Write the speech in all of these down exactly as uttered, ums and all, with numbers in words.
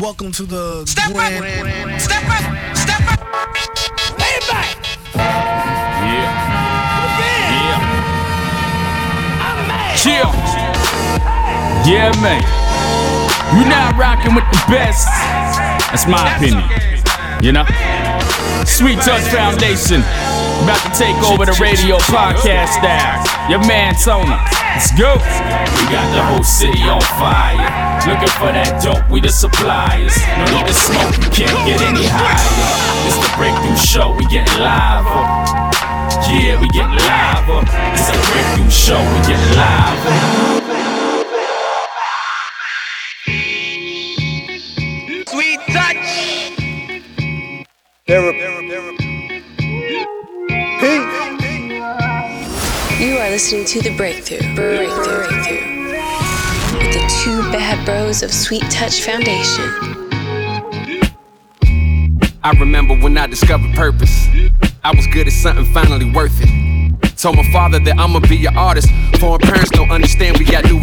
Welcome to the Step Grand, up, Grand, Step up, Step up. Lay it back. Yeah. Yeah. I'm mad. Chill. Yeah, man, you're not rocking with the best. That's my opinion, you know? Sweet Touch Foundation, about to take over the radio podcast style. Your man, Tona, let's go. We got the whole city on fire. Looking for that dope, we the suppliers. No need to smoke, we can't get any higher. It's the Breakthrough show, we get live up. Yeah, we get live up. It's the Breakthrough show, we get live up. Therapy. You are listening to The Breakthrough. Breakthrough. Breakthrough. With the two bad bros of Sweet Touch Foundation. I remember when I discovered purpose. I was good at something finally worth it. Told my father that I'ma be an artist. Foreign parents don't understand, we got new.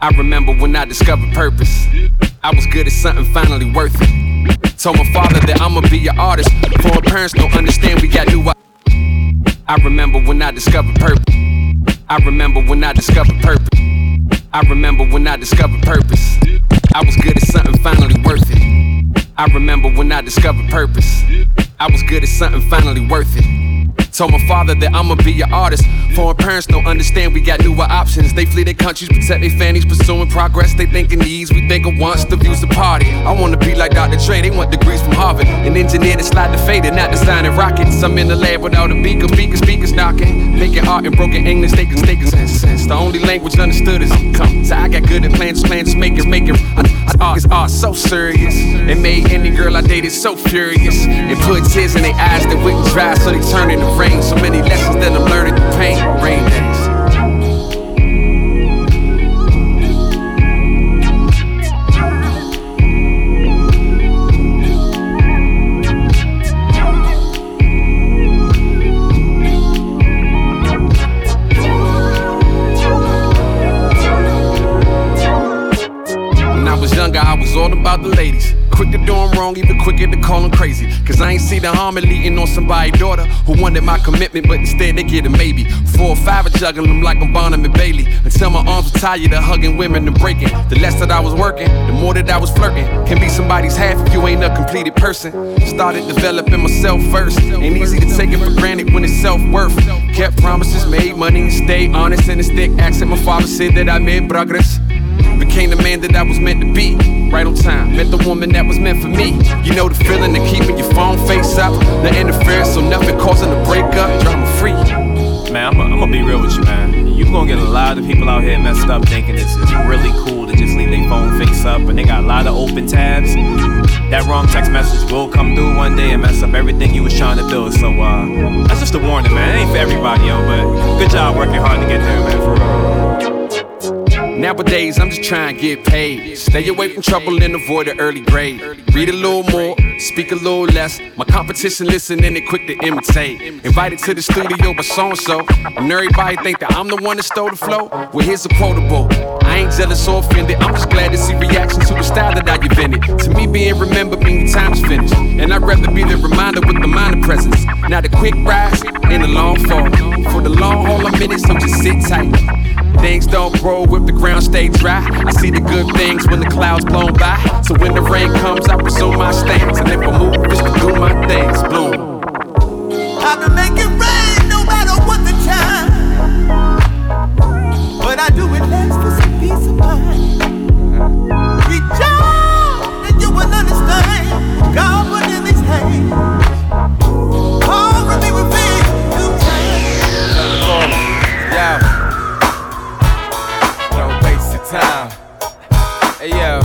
I remember when I discovered purpose. I was good at something finally worth it. Told my father that I'ma be an artist. Foreign parents don't understand, we got new. I remember when I discovered purpose. I remember when I discovered purpose. I remember when I discovered purpose. I was good at something finally worth it. I remember when I discovered purpose. I was good at something finally worth it. Told my father that I'ma be an artist. Foreign parents don't understand, we got newer options. They flee their countries, protect their families, pursuing progress. They think in needs, we think of wants, the views of party. I wanna be like Doctor Trey, they want degrees from Harvard. An engineer that slide the fader, not designing rockets. I'm in the lab without a beaker, beakers, speakers knocking. Making art in broken English, they can take sense. The only language understood is come. So I got good at plans, plans, makers, making. Art is art so serious. It made any girl I dated so furious. It put tears in their eyes that wouldn't dry, so they turned into rain. So many lessons that I'm learning through pain. Rain days. When I was younger, I was all about the ladies. Quick to do them wrong, even quicker to call them crazy. Cause I ain't see the harm in leading on somebody's daughter who wanted my commitment, but instead they get a maybe. Four or five are juggling them like I'm Barnum and Bailey. Until my arms were tired of hugging women and breaking. The less that I was working, the more that I was flirting. Can be somebody's half if you ain't a completed person. Started developing myself first. Ain't easy to take it for granted when it's self-worth. Kept promises, made money, and stayed honest. And a thick accent, my father said that I made progress. Became the man that I was meant to be. Right on time, met the woman that was meant for me. You know the feeling of keeping your phone face up. The interference, so nothing causing a breakup. Drama free. Man, I'm gonna be real with you, man. You gonna get a lot of people out here messed up thinking it's, it's really cool to just leave their phone face up. And they got a lot of open tabs. That wrong text message will come through one day and mess up everything you was trying to build. So uh, that's just a warning, man. It ain't for everybody, yo. But good job working hard to get there, man, for real. Nowadays, I'm just trying to get paid. Stay away from trouble and avoid the early grade. Read a little more, speak a little less. My competition listen and they quick to imitate. Invited to the studio by so-and-so. And everybody think that I'm the one that stole the flow. Well, here's a quotable. I ain't jealous or offended. I'm just glad to see reactions to the style that I invented. To me, being remembered means time's finished. And I'd rather be the reminder with the minor presence. Not a quick rise and a long fall. For the long haul, I'm in it, so just sit tight. Things don't grow if the ground stay dry. I see the good things when the clouds blown by. So when the rain comes, I resume my stance. And if I move, it's to do my things, bloom. I can make it rain no matter what the time. But I do it last for some peace of mind. Reach out and you will understand. God put in his hand. Already will be too tight. Yeah. Time. Hey yo,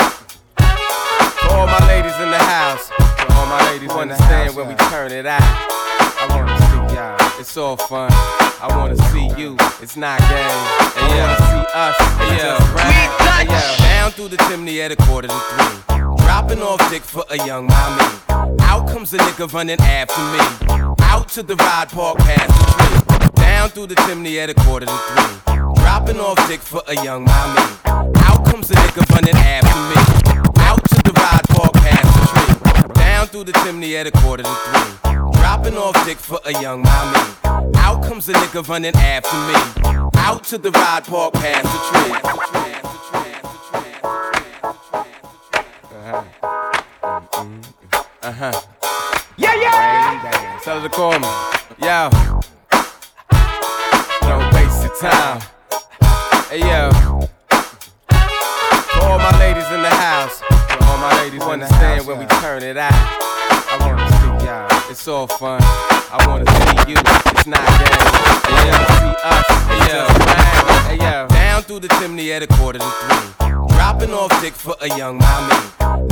for all my ladies in the house, for all my ladies understand when we turn it out. I wanna see y'all, it's all fun. I wanna see you, it's not game. Hey yo, see us, hey yo, right? Hey yo, down through the chimney at a quarter to three, dropping off dick for a young mommy. Out comes a nigga running after me, out to the ride park past the tree. Down through the chimney at a quarter to three. Dropping off dick for a young mommy. Out comes a nigga running after me. through the chimney at a quarter to three. Dropping off dick for a young mommy. Out comes a nigga running after me. Out to the ride park past the tree. Uh huh. Uh huh. Yeah, yeah! Tell her to call me. Yo. Don't waste your time. Hey, yo. For all my ladies in the house. For all my ladies who understand house, when yeah. we turn it out. I want to see y'all. It's all fun. I want to see you. It's not down. Hey, yo. See us. Hey, yo. Right. Hey, yo. Down through the chimney at a quarter to three. Dropping off dick for a young mommy.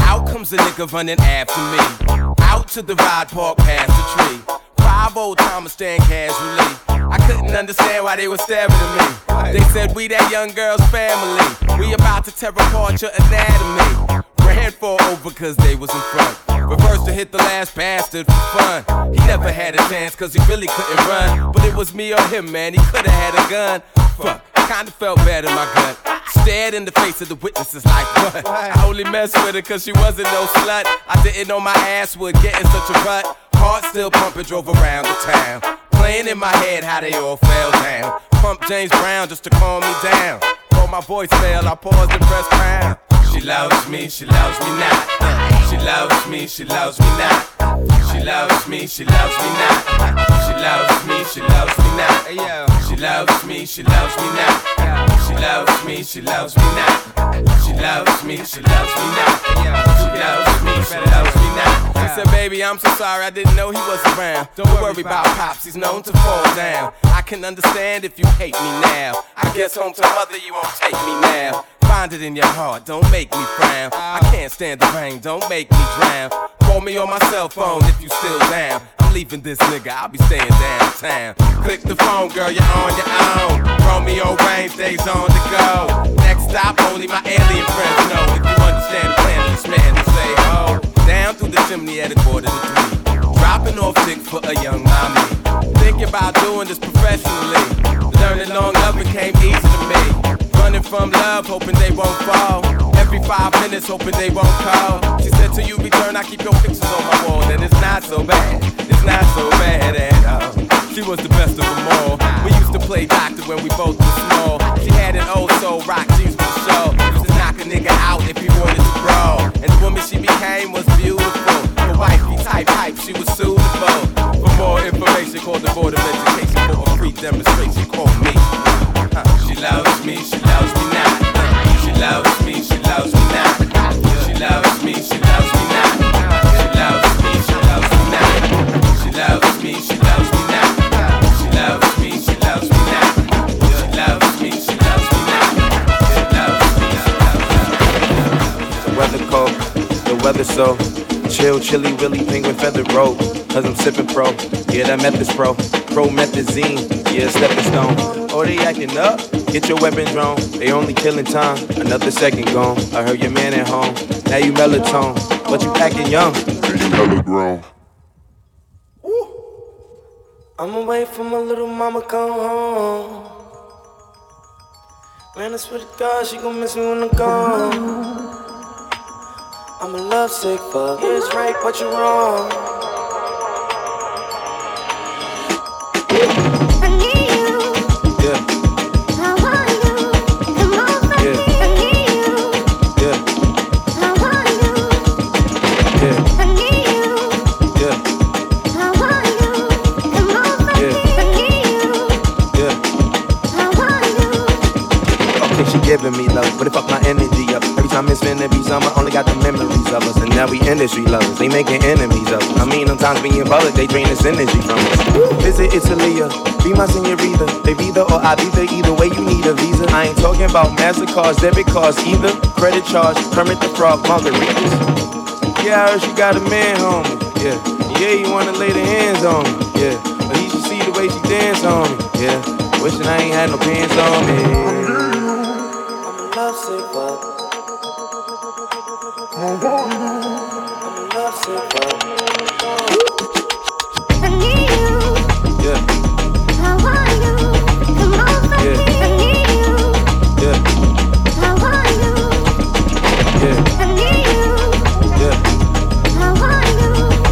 Out comes a nigga running after me. Out to the ride park past the tree. Five old timers stand casually. I couldn't understand why they were staring at me. They said we that young girl's family. We about to tear apart your anatomy. Ran for over cause they was in front. Reversed to hit the last bastard for fun. He never had a chance cause he really couldn't run. But it was me or him, man, he could've had a gun. Fuck, kinda felt bad in my gut. Stared in the face of the witnesses like what? I only messed with her cause she wasn't no slut. I didn't know my ass would get in such a rut. Heart still pumping, drove around the town. Playing in my head how they all fell down. Pump James Brown just to calm me down. Called my voicemail, I paused and pressed pound. She loves me, she loves me not. She loves me, she loves me not. She loves me, she loves me not. She loves me, she loves me not. She loves me, she loves me not. She loves me, she loves me not. She loves me, she loves me not. She loves me, she loves me not. She said, baby, I'm so sorry, I didn't know he was around. Don't worry about Pops, he's known to fall down. I can understand if you hate me now. I guess home to mother, you won't take me now. Find it in your heart, don't make me frown. I can't stand the rain, don't make me drown. Call me on my cell phone if you still down. I'm leaving this nigga, I'll be staying downtown. Click the phone, girl, you're on your own. Romeo Wednesdays on the go. Next stop, only my alien friends know. If you understand the plan of this man, then say ho. Down through the chimney at a quarter to three. Dropping off dick for a young mommy. Thinking about doing this professionally. Learning long loving came easy to me. Running from love, hoping they won't fall. Every five minutes, hoping they won't call. She said, till you return, I keep your pictures on my wall. And it's not so bad, it's not so bad at all. She was the best of them all. We used to play doctor when we both were small. She had an old soul rock, she used to show. Used to knock a nigga out if he wanted to brawl. And the woman she became was beautiful. Her wifey type hype, she was suitable. For more information, call the Board of Education. For a free demonstration, call me. She loves me, she loves me not. She loves me, she loves me not. She loves me, she loves me not. She loves me, she loves me not. She loves me, she loves me not. She loves me, she loves me not. She loves me, she loves me not. She loves me, she loves me not. The weather cold, the weather so chill, chilly, willy, penguin, feathered rope. Cause I'm sipping pro, yeah that meth is pro. Promethazine, yeah stepping stone. Oh, they acting up? Get your weapons wrong. They only killing time. Another second gone. I heard your man at home. Now you melatonin, but you acting young. And you hella grown. I'ma wait for my little mama come home. Man, I swear to God, she gon' miss me when I'm gone. I'm a lovesick fuck. Yeah, it's right, but you're wrong. Giving me love, but it fucked my energy up. Every time it's been every summer, only got the memories of us. And now we industry lovers, they making enemies of us. I mean, sometimes we in public, they drain this energy from us. Visit Italia, be my senorita. They be the or I be the, either way you need a visa. I ain't talking about MasterCards, debit cards, either. Credit charge, Kermit the Frog, margaritas. Yeah, I heard you got a man, homie. Yeah, yeah, you wanna lay the hands on me. Yeah, but you should see the way she dance on me. Yeah, wishing I ain't had no pants on me. Sick, but I'm in love sick, but I need you. Yeah. How are you? Come over yeah. me. I need you. Yeah. How are you? Yeah. I need you. Yeah. How are you?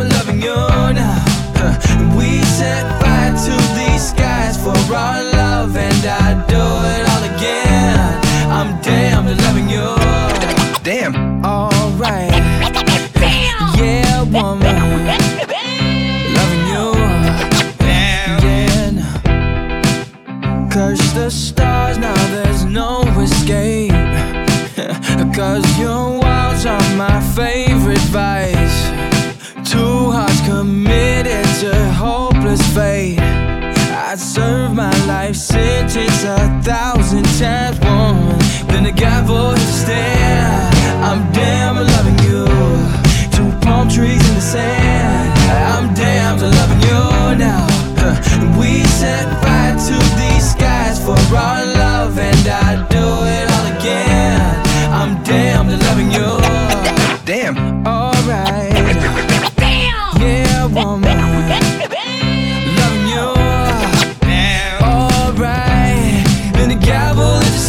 Loving you, alright. Then the gavel is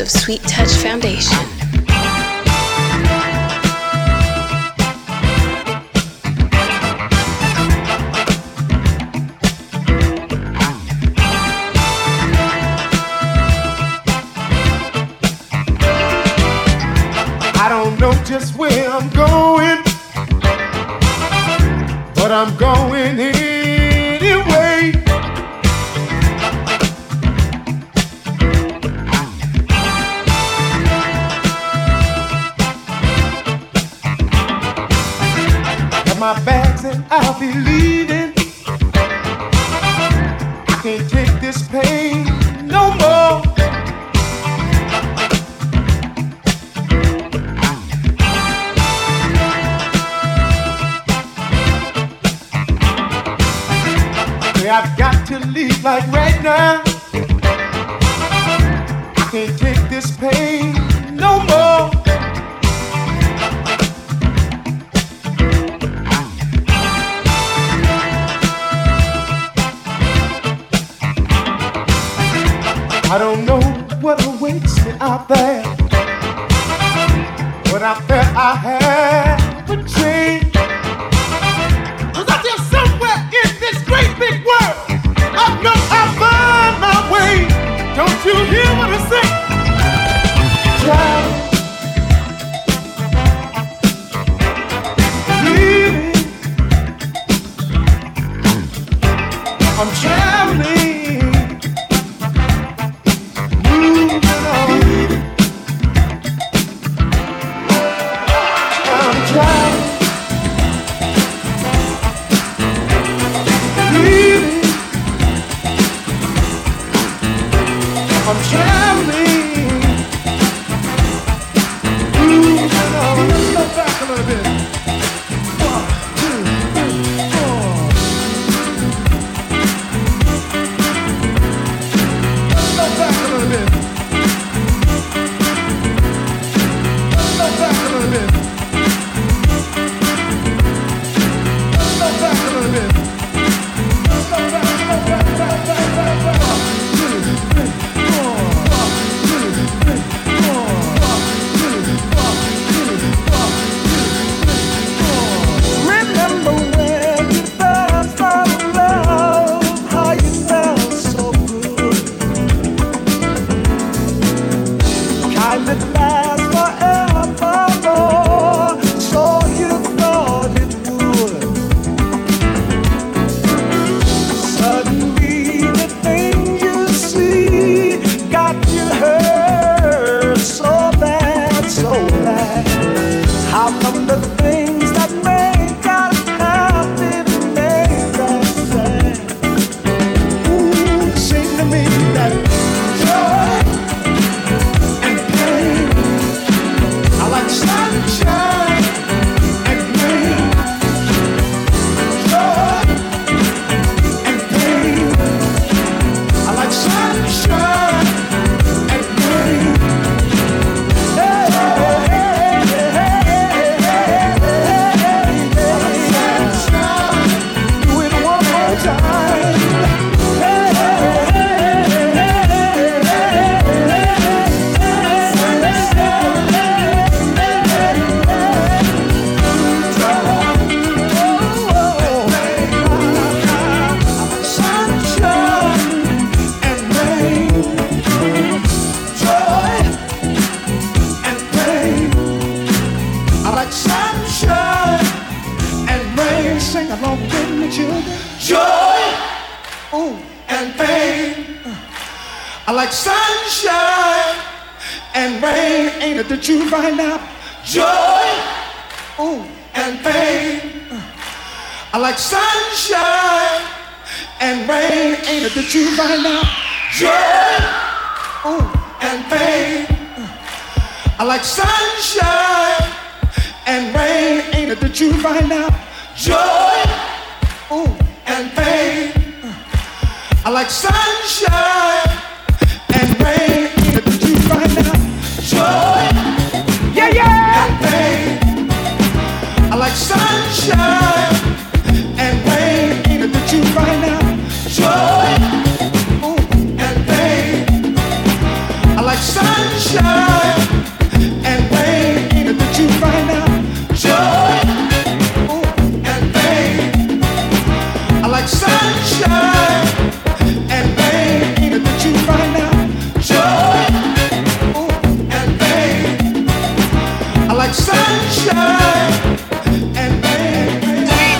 Of Sweet Touch Foundation. I'm going anyway. Got my bags and I'll be leaving. I can't take this pain no more. I've got to leave like right now. I can't take this pain no more. I don't know what awaits me out there, but I felt I had a change. Don't you hear what I say? Child, leaving. I'm traveling, moving on. I'm traveling, leaving. I'm traveling. Ooh, let's step back a little bit. One, two, three, four. Let's step back a little bit. Let's step back a little bit. Let's step back a little bit. Let's step back, step back, step back, step back, step back. Like sunshine and rain.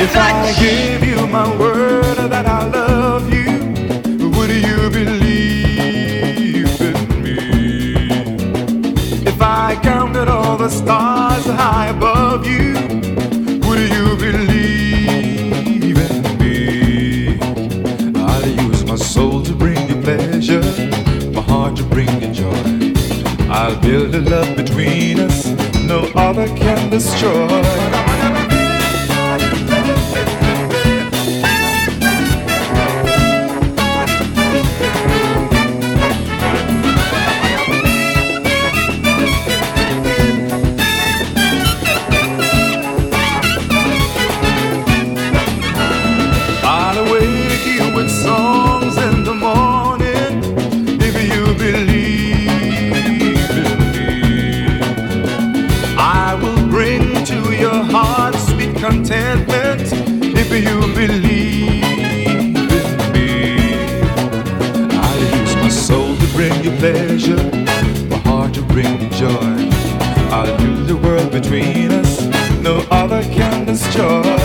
If I give on my word that I love you. Would you believe in me? If I counted all the stars high above you, would you believe in me? I'd use my soul to bring you pleasure, my heart to bring you joy. I'll build a love between us no other can destroy. Contentment, if you believe in me. I'll use my soul to bring you pleasure, my heart to bring you joy. I'll build the world between us no other can destroy.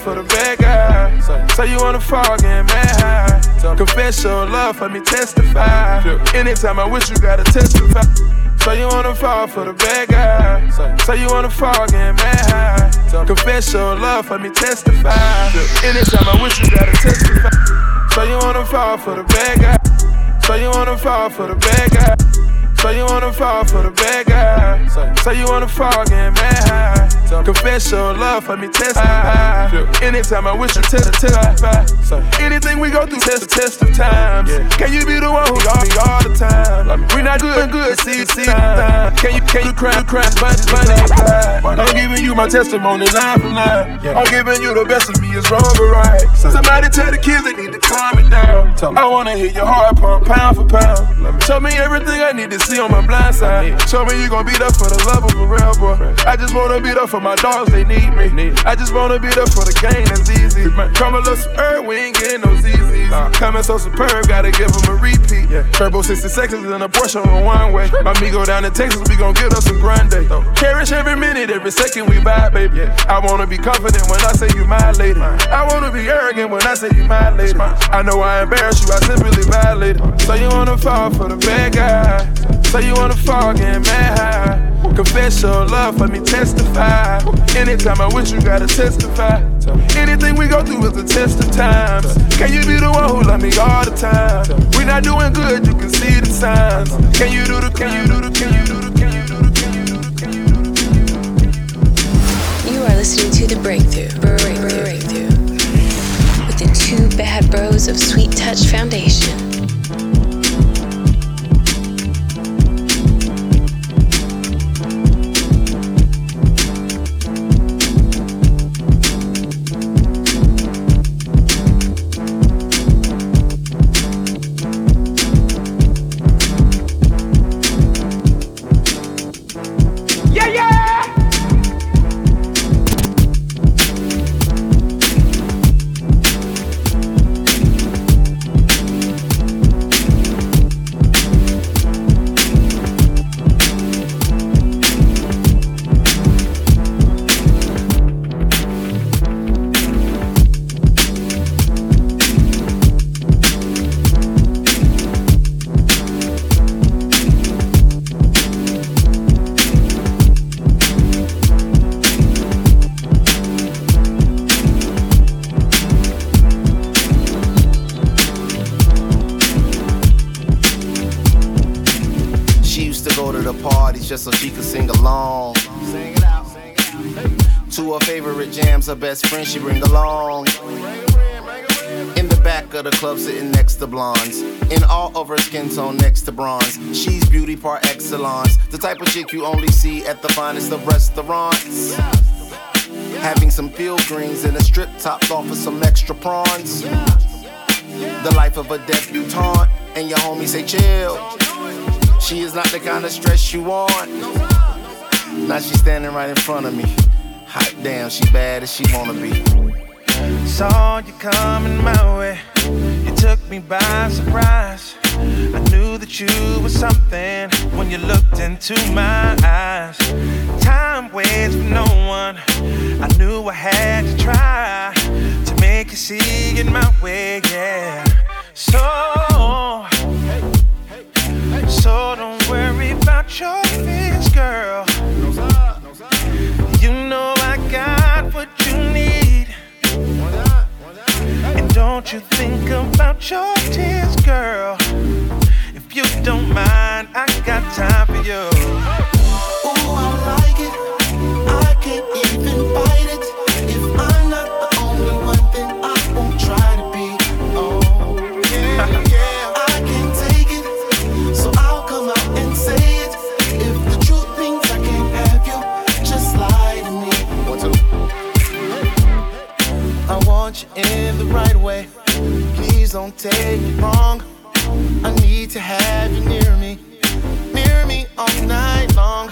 for the bad guy. So, so you wanna fall, getting mad high. So confess your love, let me testify. Anytime I wish you gotta testify. So you wanna fall for the bad guy. So, so you wanna fall, getting mad high. So confess your love, let me testify. Anytime I wish you gotta testify. So you wanna fall for the bad guy. So you wanna fall for the bad guy. So you wanna fall for the bad guy. So, so you wanna fall, getting mad high. So confess your love, let me testify. Anytime I wish you test to testify. So anything we go through, test the test of times. Yeah. Can you be the one who loves me all the time? Like, we not good, good, see, see time. Can you, can you cry, cry, bunch, bunch, I'm giving you my testimony line for line. Yeah. I'm giving you the best of me, it's wrong but right. So, somebody tell the kids they need to calm it down. Tell I wanna hear your heart pump pound for pound. Me. Show me everything I need to see. On my blind side, show me you gon' be there for the love of a real boy. I just wanna be there for my dogs, they need me. I just wanna be there for the game, that's easy. Come a little superb, we ain't getting no Z Z's. Coming so superb, gotta give them a repeat. Turbo sixty seconds and a Porsche on one way. My amigo down in Texas, we gon' give us some grande. Cherish every minute, every second we vibe, baby. I wanna be confident when I say you my lady. I wanna be arrogant when I say you my lady. I know I embarrass you, I simply violated. So you wanna fall for the bad guy. So you wanna fall, getting mad high. Confess your love, let me testify. Anytime I wish you gotta testify. Anything we go through is a test of times. Can you be the one who love me all the time? We not doing good, you can see the signs. Can you do the, can you do the, can you do the, can you do the, can you do the, can you do the? You are listening to The Breakthrough. Breakthrough. Breakthrough. With the two bad bros of Sweet Touch Foundation. Just so she could sing along. Sing it out, sing it out, sing it out. To her favorite jams, her best friend she bring along. In the back of the club, sitting next to blondes. In all of her skin tone, next to bronze. She's beauty par excellence. The type of chick you only see at the finest of restaurants. Yeah, yeah, yeah. Having some field greens and a strip topped off with some extra prawns. Yeah, yeah. The life of a debutante, and your homie say chill. She is not the kind of stress you want. Now she's standing right in front of me. Hot damn, she bad as she wanna be. Saw you coming my way. You took me by surprise. I knew that you were something when you looked into my eyes. Time waits for no one. I knew I had to try to make you see it my way, yeah. So... So don't worry about your fears, girl. You know I got what you need. And don't you think about your tears, girl. If you don't mind, I got time for you. Oh, I like it. I can't even fight it. If I'm not the only one, then I won't try to be. Oh, yeah, yeah. In the right way, please don't take it wrong. I need to have you near me, near me all night long.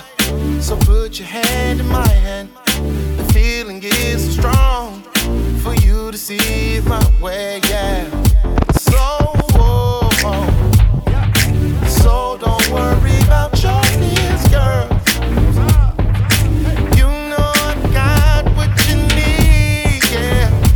So put your hand in my hand. The feeling is so strong for you to see it my way, yeah. So, oh, oh. So don't worry about your fears, girl. You know I got what you need, yeah.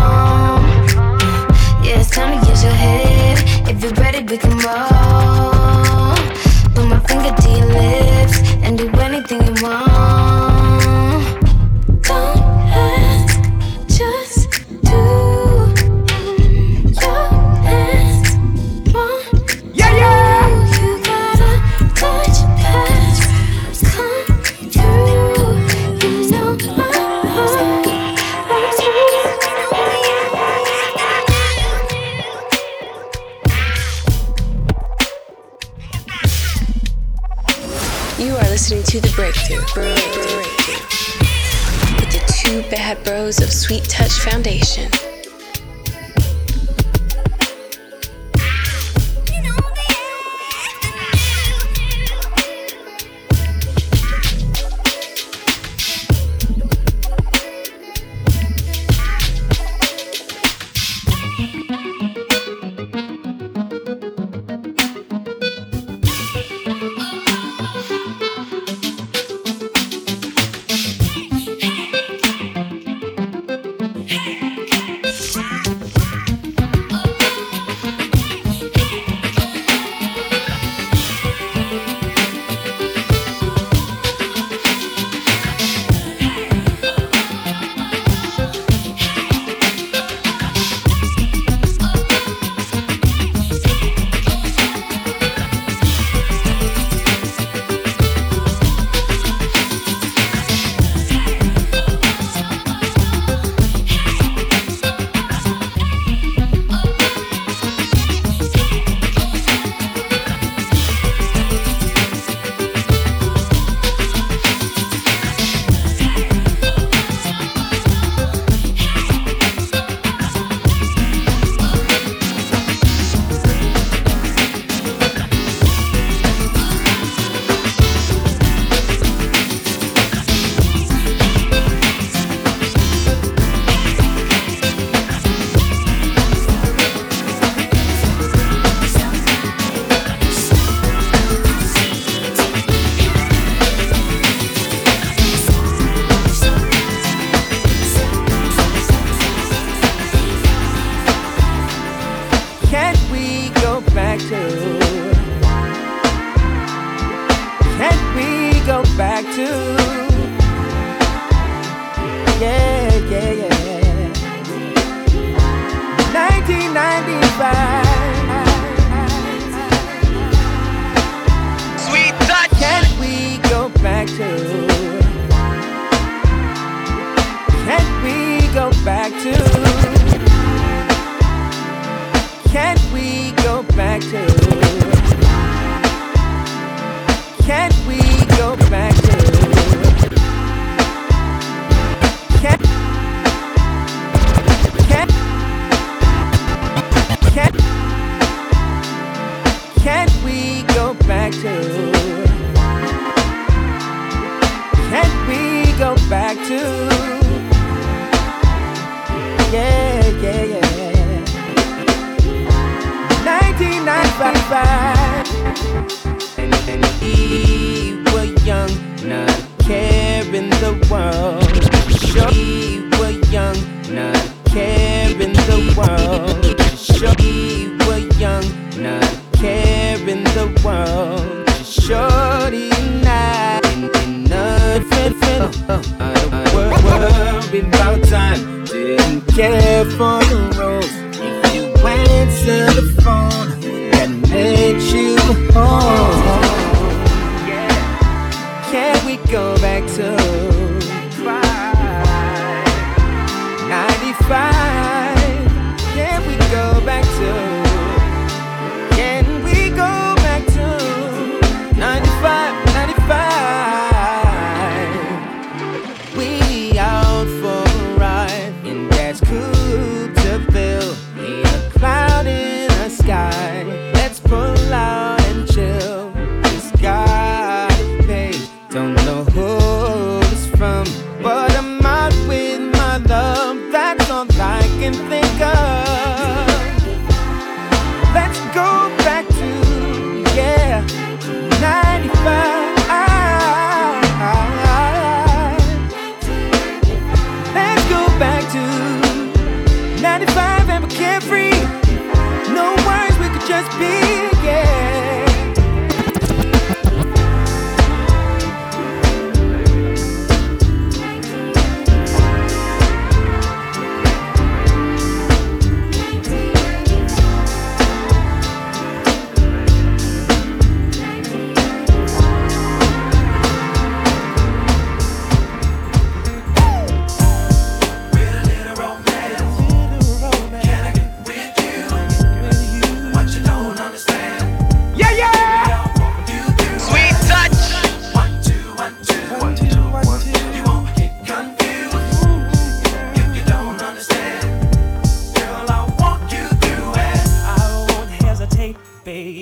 home. Yeah, it's time to use your head. If you're ready, we can roll. Put my finger to your lips and do anything you want. Don't ask, just do. Don't ask, want. Yeah, yeah. You gotta touch, pass, come through. You know I'm home. You are listening to The Breakthrough. Breakthrough. Two bad bros of Sweet Touch Foundation.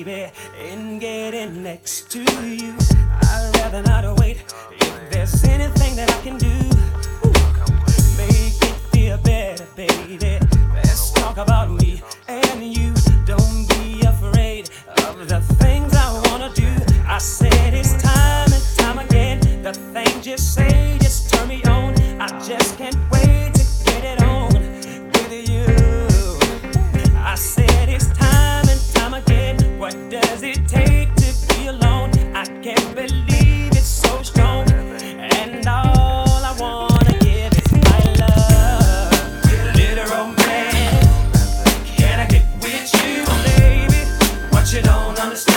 baby, in getting next to you. I'd rather not wait. If there's anything that I can do, make it feel better, baby. Let's talk about me and you. Don't be afraid of the things I wanna do. I said it's time and time again. The things you say just turn me on. I just can't wait to get it on with you. I said it's time and time again. What does it take to be alone? I can't believe it's so strong. And all I wanna give is my love. Literal man, can I get with you, baby? What you don't understand.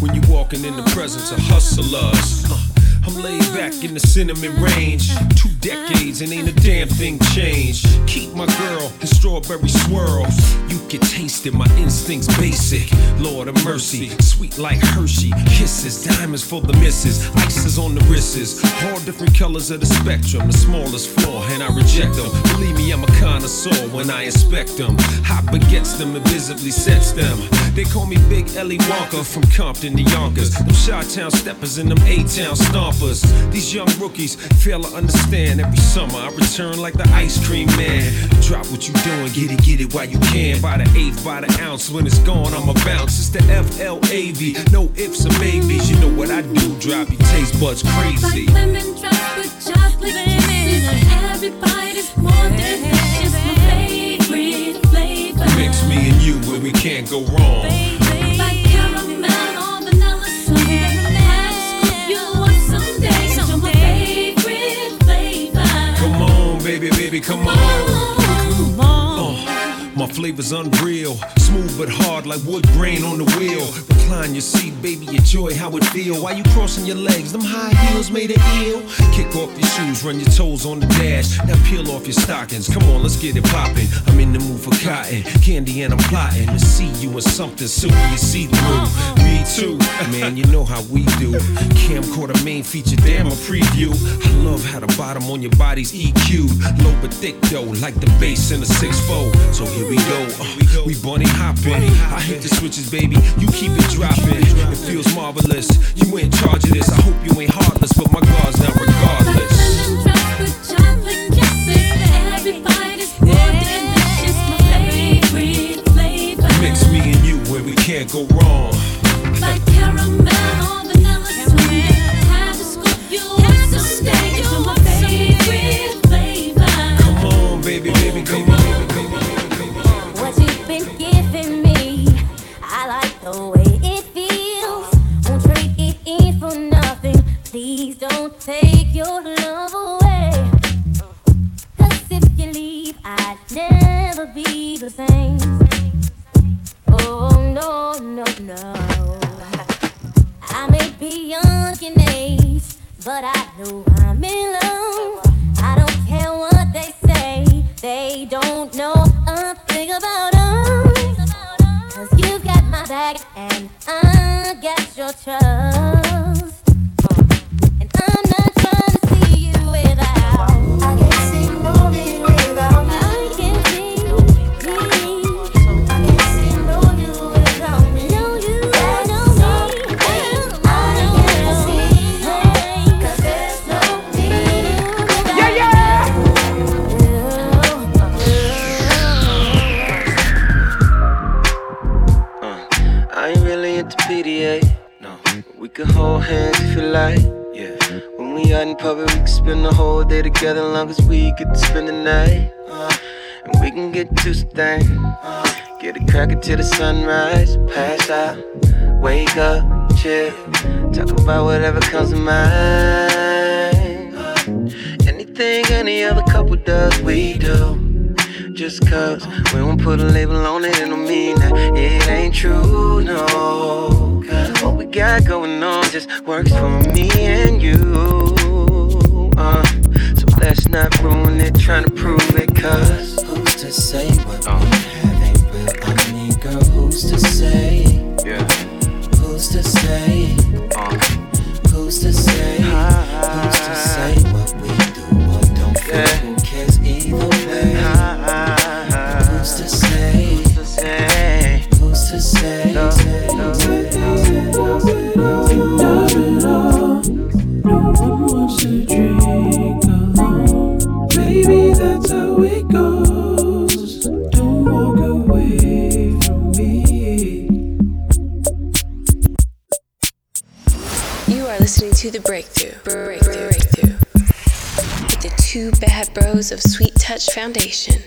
When you're walking in the presence of hustlers, I'm laid back in the cinnamon range. Two decades and ain't a damn thing changed. Keep my girl in strawberry swirls. You can taste it, my instincts basic. Lord of mercy, sweet like Hershey. Kisses, diamonds for the misses. Ices on the wrists. All different colors of the spectrum. The smallest flaw, and I reject them. Believe me, I'm a connoisseur when I inspect them. Hot begets them, invisibly sets them. They call me Big Ellie Wonka from Compton to Yonkers. Them Chi-Town steppers and them A-Town stompers. These young rookies fail to understand. Every summer I return like the ice cream man. Drop what you doing, get it, get it while you can. By the eighth, by the ounce, when it's gone, I'ma bounce. It's the F L A V, no ifs or maybes. You know what I do, drive your taste buds crazy. Like lemon drops with chocolate kisses. Everybody's more delicious. My favorite flavor. Mix me and you where we can't go wrong. Like caramel or vanilla sundae. Ask you want someday. Some of my favorite flavor. Come on, baby, baby, come on. Come on. Uh, my flavor's unreal. Smooth but hard like wood grain on the wheel. Recline your seat, baby, enjoy how it feel. While you crossing your legs, them high heels made it ill. Kick off your shoes, run your toes on the dash. Now peel off your stockings, come on, let's get it poppin'. I'm in the mood for cotton, candy and I'm plotting to see you in something super you see through. Me too, man, you know how we do. Camcorder main feature, damn a preview. I love how the bottom on your body's E Q'd. Low but thick though, like the bass in a six four. So here we go, uh, we bunny hopping. I hit the switches, baby, you keep it dropping. It feels marvelous, you in charge of this. I hope you ain't heartless, but my guard's now regardless. Mix me and you where we can't go wrong. Like caramel or vanilla sweet. Have a scoop, you have some steak. It's my favorite flavor. Come on, baby, baby, come on. What you've been giving me, I like the way it feels. Won't trade it in for nothing. Please don't take your love away. Cause if you leave, I'd never be the same. Oh, no, no, no. I may be young in age, but I know I'm in love. I don't care what they say. They don't know a thing about us. Cause you've got my back and I got your trust. And I'm not trying to see you without. I can't see nobody without. I can't see me. I can't see nobody without me. No, you I know me. I can't see me. Cause there's no me without. Yeah, yeah. P D A, no. We could hold hands if you like. Yeah. When we out in public, we could spend the whole day together, as long as we get to spend the night. Uh, and we can get to some things. Uh, get a cracker till the sunrise, pass out, wake up, chill, talk about whatever comes to mind. Uh, anything any other couple does, we do. just cause we don't put a label on it, it don't mean that it ain't true, no. Cause what we got going on just works for me and you, uh, so let's not ruin it trying to prove it, cause who's to say what uh. we have ain't real? I mean, girl, who's to say? Yeah. Who's to say? Uh. Who's to say? Hi. Who's to say what we do or don't feel? Yeah. Who cares either way? Hi. Who's to say? Who's to say? Who's to say? No, no, no, no, no, no one wants to drink alone. Baby, that's how it goes. Don't walk away from me. You are listening to The Breakthrough. Breakthrough. Breakthrough. With the two bad bros of Sweet Touch Foundation.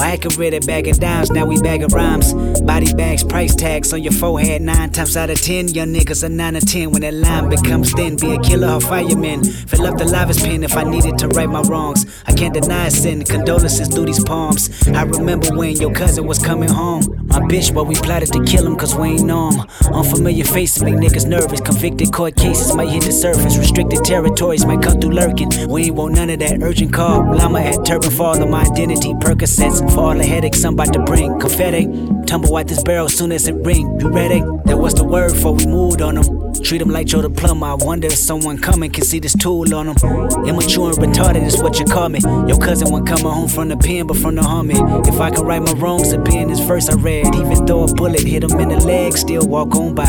I could read it bag of dimes, now we bag of rhymes. Body bags, price tags on your forehead. Nine times out of ten, young niggas are nine or ten. When that line becomes thin, be a killer or fireman. Fill up the lavish pen if I needed to right my wrongs. I can't deny sin, condolences through these palms. I remember when your cousin was coming home. My bitch, but we plotted to kill him cause we ain't know him. Unfamiliar faces make niggas nervous. Convicted court cases might hit the surface. Restricted territories might come through lurking. We ain't want none of that urgent call. Llama at Turban fall on my identity. Percocets for all the headaches I'm about to bring. Confetti tumble out this barrel soon as it ring. You ready? That was the word before we moved on them. Treat him like Joe the Plumber. I wonder if someone coming can see this tool on him. Immature and retarded is what you call me. Your cousin won't come home from the pen, but from the army. If I can right my wrongs, it'd be in this verse I read. Even though a bullet hit him in the leg, still walk on by.